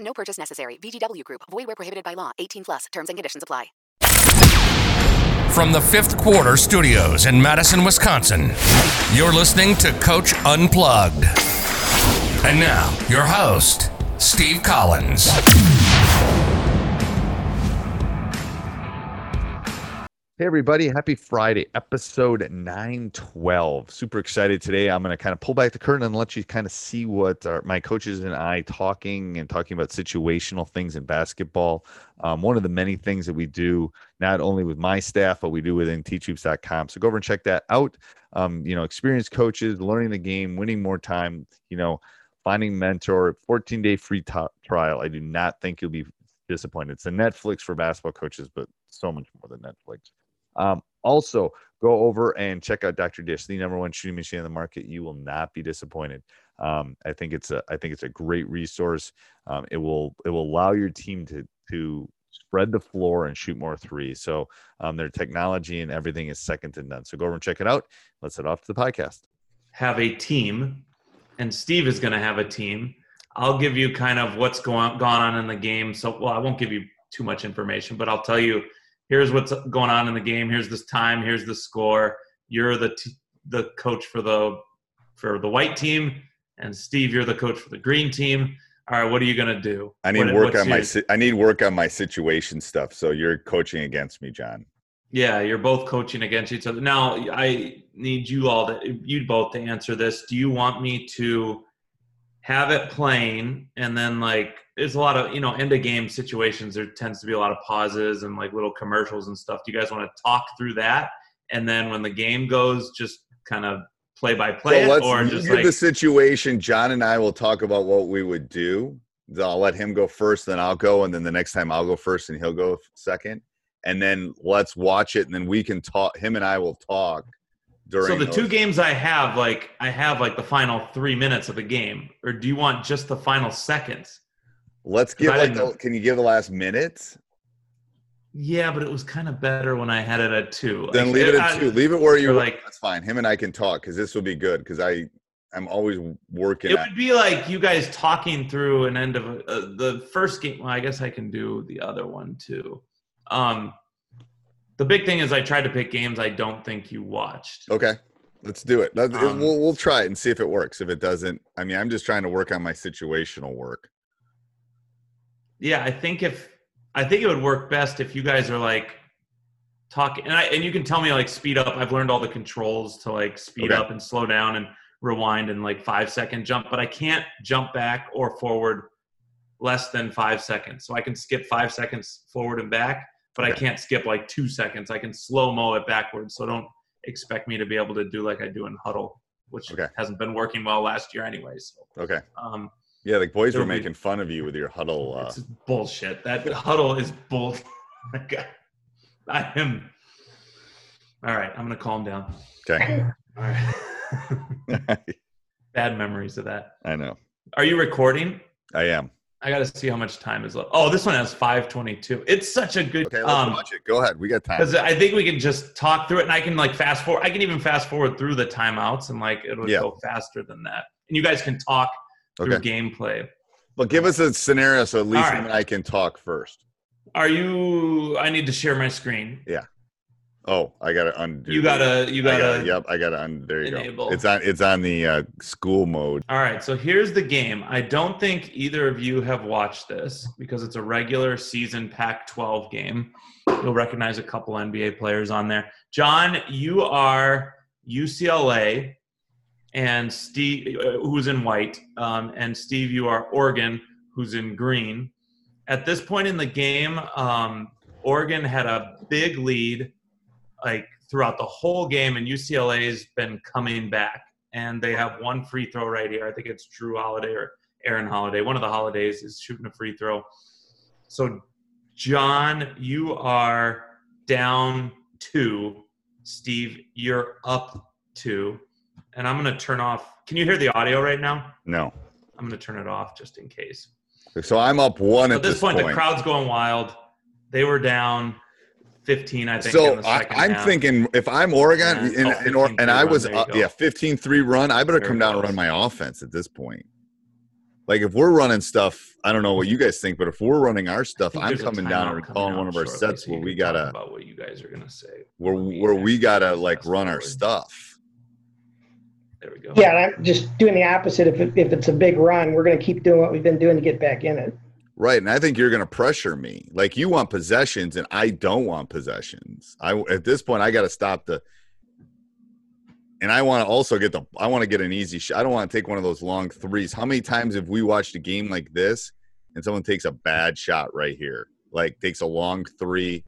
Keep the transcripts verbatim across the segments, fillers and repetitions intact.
No purchase necessary. V G W Group. Void where prohibited by law. eighteen plus. Terms and conditions apply. From the Fifth Quarter Studios in Madison, Wisconsin, you're listening to Coach Unplugged. And now, your host, Steve Collins. Hey, everybody. Happy Friday, episode nine twelve. Super excited today. I'm going to kind of pull back the curtain and let you kind of see what our, my coaches and I talking and talking about situational things in basketball. Um, one of the many things that we do, not only with my staff, but we do within teach hoops dot com. So go over and check that out. Um, you know, experienced coaches, learning the game, winning more time, you know, finding mentor, fourteen day free t- trial. I do not think you'll be disappointed. It's the Netflix for basketball coaches, but so much more than Netflix. Um, also, go over and check out Doctor Dish, the number one shooting machine on the market. You will not be disappointed. Um, I think it's a I think it's a great resource. Um, it will it will allow your team to to spread the floor and shoot more threes. So um, their technology and everything is second to none. So go over and check it out. Let's head off to the podcast. Have a team, and Steve is going to have a team. I'll give you kind of what's going gone on in the game. So well, I won't give you too much information, but I'll tell you. Here's what's going on in the game. Here's this time. Here's the score. You're the t- the coach for the for the white team, and Steve, you're the coach for the green team. All right, what are you gonna do? I need what, work on your, my I need work on my situation stuff. So you're coaching against me, John. Yeah, you're both coaching against each other. Now I need you all to you both to answer this. Do you want me to have it playing and then like? There's a lot of, you know, end of game situations. There tends to be a lot of pauses and like little commercials and stuff. Do you guys want to talk through that? And then when the game goes, just kind of play by play, well, or just like the situation. John and I will talk about what we would do. I'll let him go first, then I'll go, and then the next time I'll go first and he'll go second. And then let's watch it, and then we can talk. Him and I will talk during. So the those. two games I have, like I have like the final three minutes of the game, or do you want just the final seconds? Let's give like the, can you give the last minute? Yeah, but it was kind of better when I had it at two. Then leave it at two. Leave it where you like. That's fine. Him and I can talk because this will be good because I I'm always working. It would be like you guys talking through an end of uh, the first game. Well, I guess I can do the other one too. Um, the big thing is I tried to pick games I don't think you watched. Okay. Let's do it. Let's, um, we'll we'll try it and see if it works. If it doesn't, I mean, I'm just trying to work on my situational work. Yeah, I think if I think it would work best if you guys are like talking, and I and you can tell me like speed up. I've learned all the controls to like speed okay. up and slow down and rewind and like five second jump, but I can't jump back or forward less than five seconds. So I can skip five seconds forward and back, but okay. I can't skip like two seconds. I can slow mo it backwards. So don't expect me to be able to do like I do in Huddle, which okay. hasn't been working well last year, anyways. So, okay. Um, Yeah, the boys were making fun of you with your Huddle. Uh... It's bullshit. That Huddle is bull. I am. All right, I'm gonna calm down. Okay. All right. Bad memories of that. I know. Are you recording? I am. I got to see how much time is left. Oh, this one has five twenty-two. It's such a good. Okay, let's um, watch it. Go ahead. We got time. Because I think we can just talk through it, and I can like fast forward. I can even fast forward through the timeouts, and like it'll yeah. go faster than that. And you guys can talk through okay. gameplay. But give us a scenario so at least right. and I can talk first. Are you? I need to share my screen. Yeah. Oh, I gotta undo. You gotta. You gotta. gotta yep, I gotta undo. There you enable. Go. It's on. It's on the uh, school mode. All right. So here's the game. I don't think either of you have watched this because it's a regular season Pac twelve game. You'll recognize a couple N B A players on there. John, you are U C L A, and Steve, who's in white, um, and Steve, you are Oregon, who's in green. At this point in the game, um, Oregon had a big lead. Like throughout the whole game, and U C L A's been coming back, and they have one free throw right here. I think it's Drew Holiday or Aaron Holiday. One of the Holidays is shooting a free throw. So, John, you are down two. Steve, you're up two. And I'm going to turn off. Can you hear the audio right now? No. I'm going to turn it off just in case. So I'm up one so at this, this point. At this point, the crowd's going wild. They were down fifteen, I think. So in the I, I'm half. Thinking if I'm Oregon yeah. and, oh, and, or, and I was uh, yeah fifteen three run, I better Very come down close. And run my offense at this point. Like if we're running stuff, I don't know what you guys think, but if we're running our stuff, I'm coming down and calling one of our sets so where we gotta about what you guys are gonna say where where we gotta like run our stuff. There we go. Yeah, and I'm just doing the opposite. If it, if it's a big run, we're gonna keep doing what we've been doing to get back in it. Right, and I think you're going to pressure me. Like you want possessions, and I don't want possessions. I at this point, I got to stop the. And I want to also get the. I want to get an easy shot. I don't want to take one of those long threes. How many times have we watched a game like this, and someone takes a bad shot right here, like takes a long three.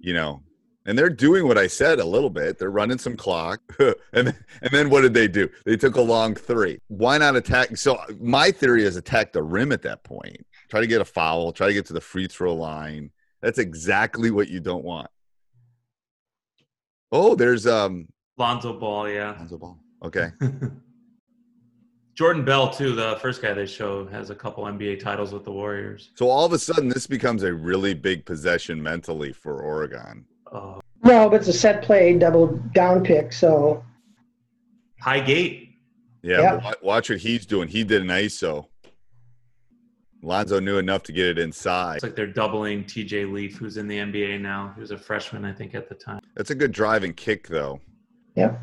You know, and they're doing what I said a little bit. They're running some clock, and then, and then what did they do? They took a long three. Why not attack? So my theory is attack the rim at that point. Try to get a foul. Try to get to the free throw line. That's exactly what you don't want. Oh, there's um Lonzo Ball, yeah. Lonzo Ball. Okay. Jordan Bell, too, the first guy they show, has a couple N B A titles with the Warriors. So all of a sudden, this becomes a really big possession mentally for Oregon. Oh. No, but it's a set play, double down pick, so. High gate. Yeah, yep. watch, watch what he's doing. He did an I S O. Lonzo knew enough to get it inside. It's like they're doubling T J Leaf, who's in the N B A now. He was a freshman, I think, at the time. That's a good drive and kick, though. Yeah.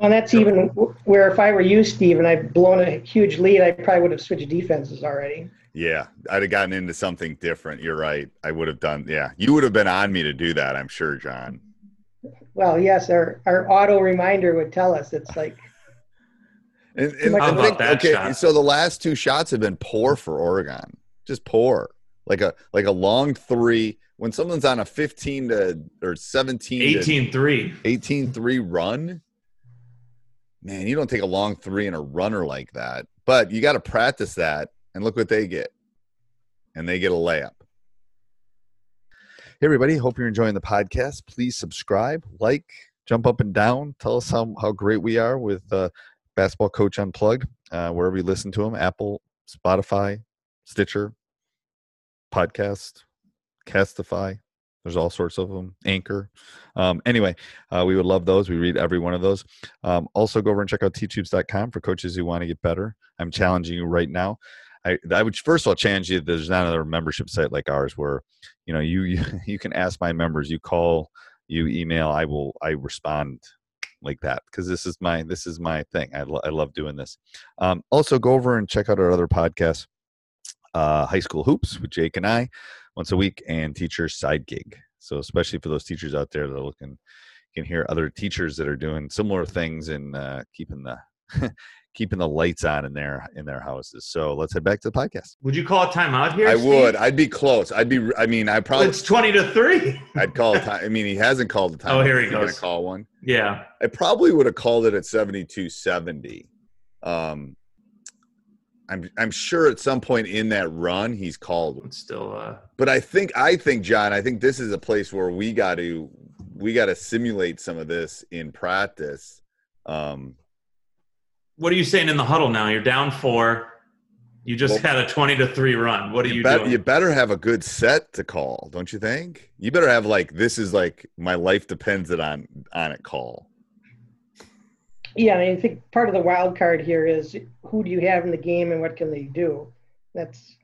Well, that's even where if I were you, Steve, and I've blown a huge lead, I probably would have switched defenses already. Yeah, I'd have gotten into something different. You're right. I would have done – yeah. You would have been on me to do that, I'm sure, John. Well, yes, our, our auto reminder would tell us. It's like – And, and How about think, that okay, shot? So the last two shots have been poor for Oregon, just poor, like a like a long three. When someone's on a fifteen to or seventeen, eighteen three, eighteen three run, man, you don't take a long three and a runner like that. But you got to practice that, and look what they get, and they get a layup. Hey, everybody, hope you're enjoying the podcast. Please subscribe, like, jump up and down. Tell us how how great we are with. Uh, Basketball Coach Unplugged, uh, wherever you listen to him, Apple, Spotify, Stitcher, Podcast, Castify. There's all sorts of them, Anchor. Um, anyway, uh, we would love those. We read every one of those. Um, also, go over and check out teach hoops dot com for coaches who want to get better. I'm challenging you right now. I, I would first of all challenge you. There's not another membership site like ours where you know you you, you can ask my members. You call, you email. I will. I respond. Like that, because this is my this is my thing. I, lo- I love doing this. Um, also, go over and check out our other podcasts, uh, High School Hoops with Jake and I, once a week, and Teacher Side Gig. So, especially for those teachers out there that are looking, you can hear other teachers that are doing similar things and uh, keeping the keeping the lights on in their in their houses. So, let's head back to the podcast. Would you call a timeout here? I Steve? would. I'd be close. I'd be. I mean, I probably. It's twenty to three. I'd call a time. I mean, he hasn't called a timeout. Oh, here he He's goes. Gonna call one. Yeah, I probably would have called it at seventy-two seventy. Um, I'm I'm sure at some point in that run he's called. It's still, uh... but I think I think John, I think this is a place where we got to we got to simulate some of this in practice. Um, what are you saying in the huddle now? You're down four. You just well, had a twenty to three run. What are you, you be- doing? You better have a good set to call, don't you think? You better have like, this is like my life depends on, on it call. Yeah, I think part of the wild card here is who do you have in the game and what can they do? That's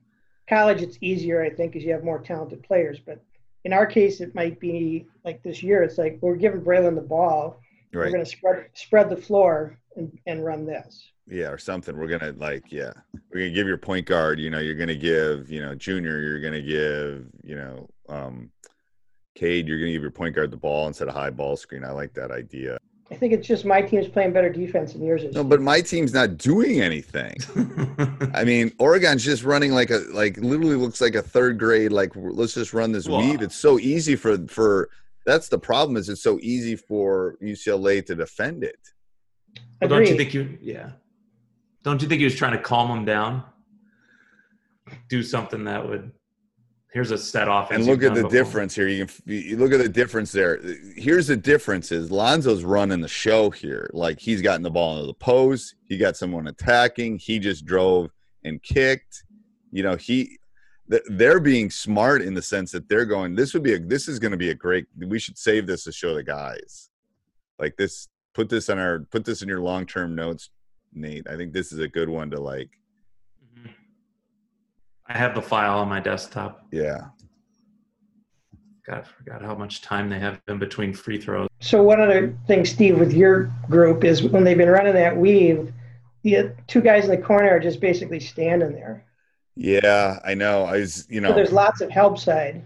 college. It's easier, I think, because you have more talented players. But in our case, it might be like this year. It's like we're giving Braylon the ball. Right. We're going to spread spread the floor and, and run this. Yeah, or something. We're going to like, yeah, we're going to give your point guard, you know, you're going to give, you know, Junior, you're going to give, you know, um, Cade, you're going to give your point guard the ball instead of high ball screen. I like that idea. I think it's just my team's playing better defense than yours is. No, but my team's not doing anything. I mean, Oregon's just running like a like literally looks like a third grade like let's just run this wow. weave. It's so easy for for that's the problem is it's so easy for U C L A to defend it. Well, don't you think you yeah? Don't you think he was trying to calm them down? Do something that would. Here's a set off. And look at the difference here. You can you look at the difference there. Here's the difference is Lonzo's running the show here. Like he's gotten the ball into the post. He got someone attacking. He just drove and kicked. You know, he, they're being smart in the sense that they're going, this would be a, this is going to be a great, we should save this to show the guys like this, put this on our, put this in your long-term notes, Nate. I think this is a good one to like, I have the file on my desktop. Yeah. God, I forgot how much time they have in between free throws. So one other thing, Steve, with your group is when they've been running that weave, the two guys in the corner are just basically standing there. Yeah, I know. I was, you know. So there's lots of help side.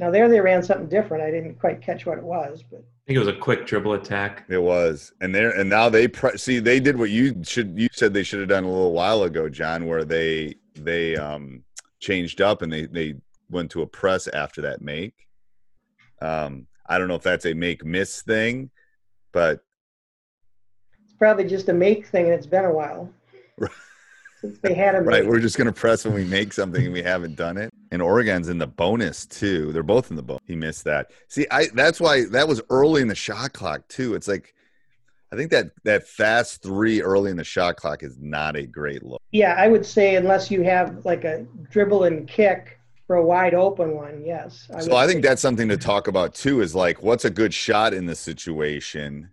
Now there they ran something different. I didn't quite catch what it was, but. I think it was a quick dribble attack. It was, and there, and now they pre- see they did what you should. You said they should have done a little while ago, John, where they they um, changed up and they they went to a press after that make. Um, I don't know if that's a make miss thing, but it's probably just a make thing, and it's been a while since they had a make. Right, we're just gonna press when we make something, and we haven't done it. And Oregon's in the bonus, too. They're both in the bonus. He missed that. See, I that's why that was early in the shot clock, too. It's like I think that, that fast three early in the shot clock is not a great look. Yeah, I would say unless you have like a dribble and kick for a wide open one, yes. I so I think say. That's something to talk about, too, is like what's a good shot in this situation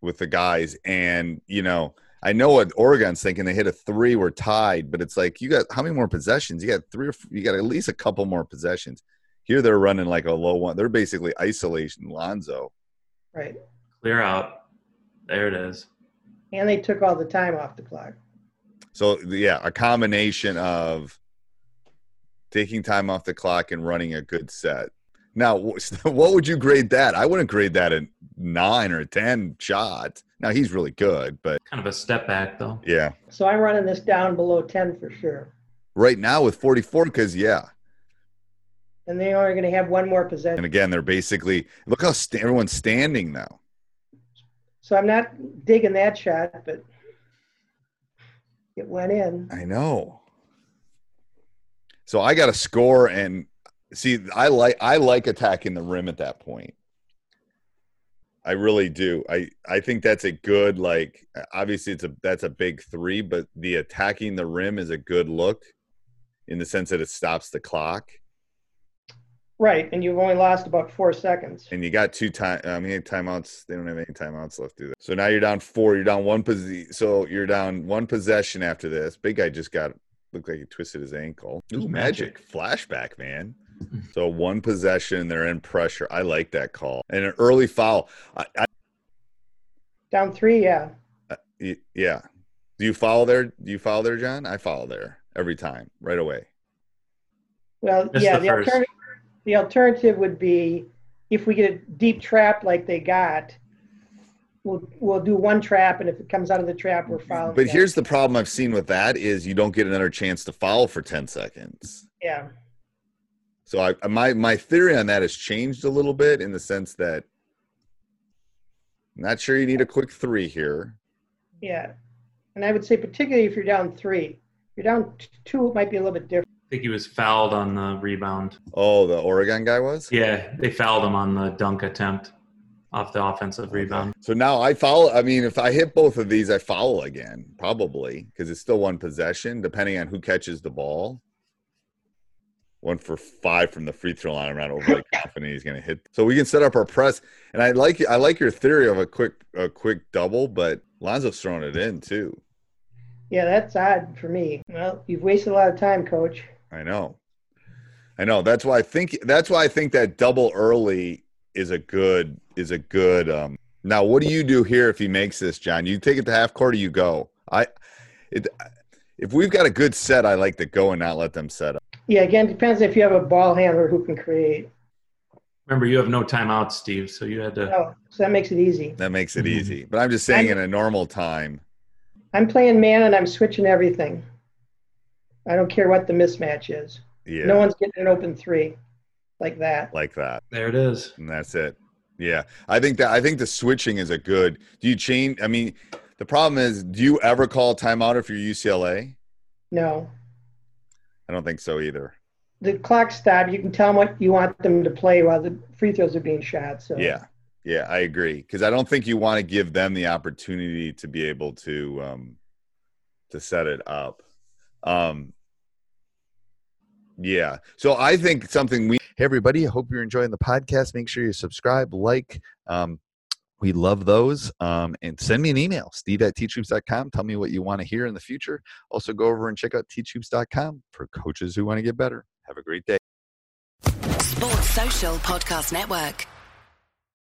with the guys and, you know – I know what Oregon's thinking. They hit a three, we're tied, but it's like you got how many more possessions? You got three or four, you got at least a couple more possessions. Here they're running like a low one. They're basically isolation Lonzo. Right. Clear out. There it is. And they took all the time off the clock. So, yeah, a combination of taking time off the clock and running a good set. Now, what would you grade that? I wouldn't grade that a nine or a ten shot. Now, he's really good, but... Kind of a step back, though. Yeah. So I'm running this down below ten for sure. Right now with forty-four, because, yeah. And they are going to have one more possession. And, again, they're basically... Look how st- everyone's standing now. So I'm not digging that shot, but it went in. I know. So I got a score and... See, I like I like attacking the rim at that point. I really do. I, I think that's a good like. Obviously, it's a that's a big three, but the attacking the rim is a good look, in the sense that it stops the clock. Right, and you've only lost about four seconds. And you got two time. I mean, timeouts. They don't have any timeouts left to do that. So now you're down four. You're down one possession. So you're down one possession after this. Big guy just got looked like he twisted his ankle. Ooh, magic. magic flashback, man. So one possession, they're in pressure. I like that call. And an early foul. I, I, Down three, yeah. Uh, yeah. Do you foul there? Do you foul there, John? I foul there every time, right away. Well, That's yeah, the, the, alternative, the alternative would be if we get a deep trap like they got, we'll we'll do one trap, and if it comes out of the trap, we're fouling. But here's the problem I've seen with that is you don't get another chance to foul for ten seconds. Yeah. So I, my my theory on that has changed a little bit in the sense that I'm not sure you need a quick three here. Yeah. And I would say particularly if you're down three. If you're down two, it might be a little bit different. I think he was fouled on the rebound. Oh, the Oregon guy was? Yeah, they fouled him on the dunk attempt. off the offensive rebound. So now I foul. I mean, if I hit both of these, I foul again, probably, because it's still one possession, depending on who catches the ball. One for five from the free throw line. I'm not overly confident he's going to hit. So we can set up our press. And I like I like your theory of a quick a quick double, but Lonzo's throwing it in too. Yeah, that's odd for me. Well, you've wasted a lot of time, Coach. I know. I know. That's why I think that's why I think that double early is a good is a good um now what do you do here if he makes this, John? You take it to half court or you go? I it, if we've got a good set, I like to go and not let them set up. Yeah, again, depends if you have a ball handler who can create. Remember, you have no timeouts, Steve, so you had to. Oh, so that makes it easy. That makes it mm-hmm. easy. But I'm just saying I'm, in a normal time. I'm playing man, and I'm switching everything. I don't care what the mismatch is. Yeah. No one's getting an open three like that. Like that. There it is. And that's it. Yeah. I think that I think the switching is a good – do you change – I mean, the problem is, do you ever call a timeout if you're U C L A? No. I don't think so either. The clock stopped. You can tell them what you want them to play while the free throws are being shot. So yeah, yeah, I agree, because I don't think you want to give them the opportunity to be able to um, to set it up. Um, yeah, so I think something we. Hey everybody, I hope you're enjoying the podcast. Make sure you subscribe, like. Um, We love those. Um, and send me an email, Steve at teach hoops dot com. Tell me what you want to hear in the future. Also, go over and check out teach hoops dot com for coaches who want to get better. Have a great day. Sports Social Podcast Network.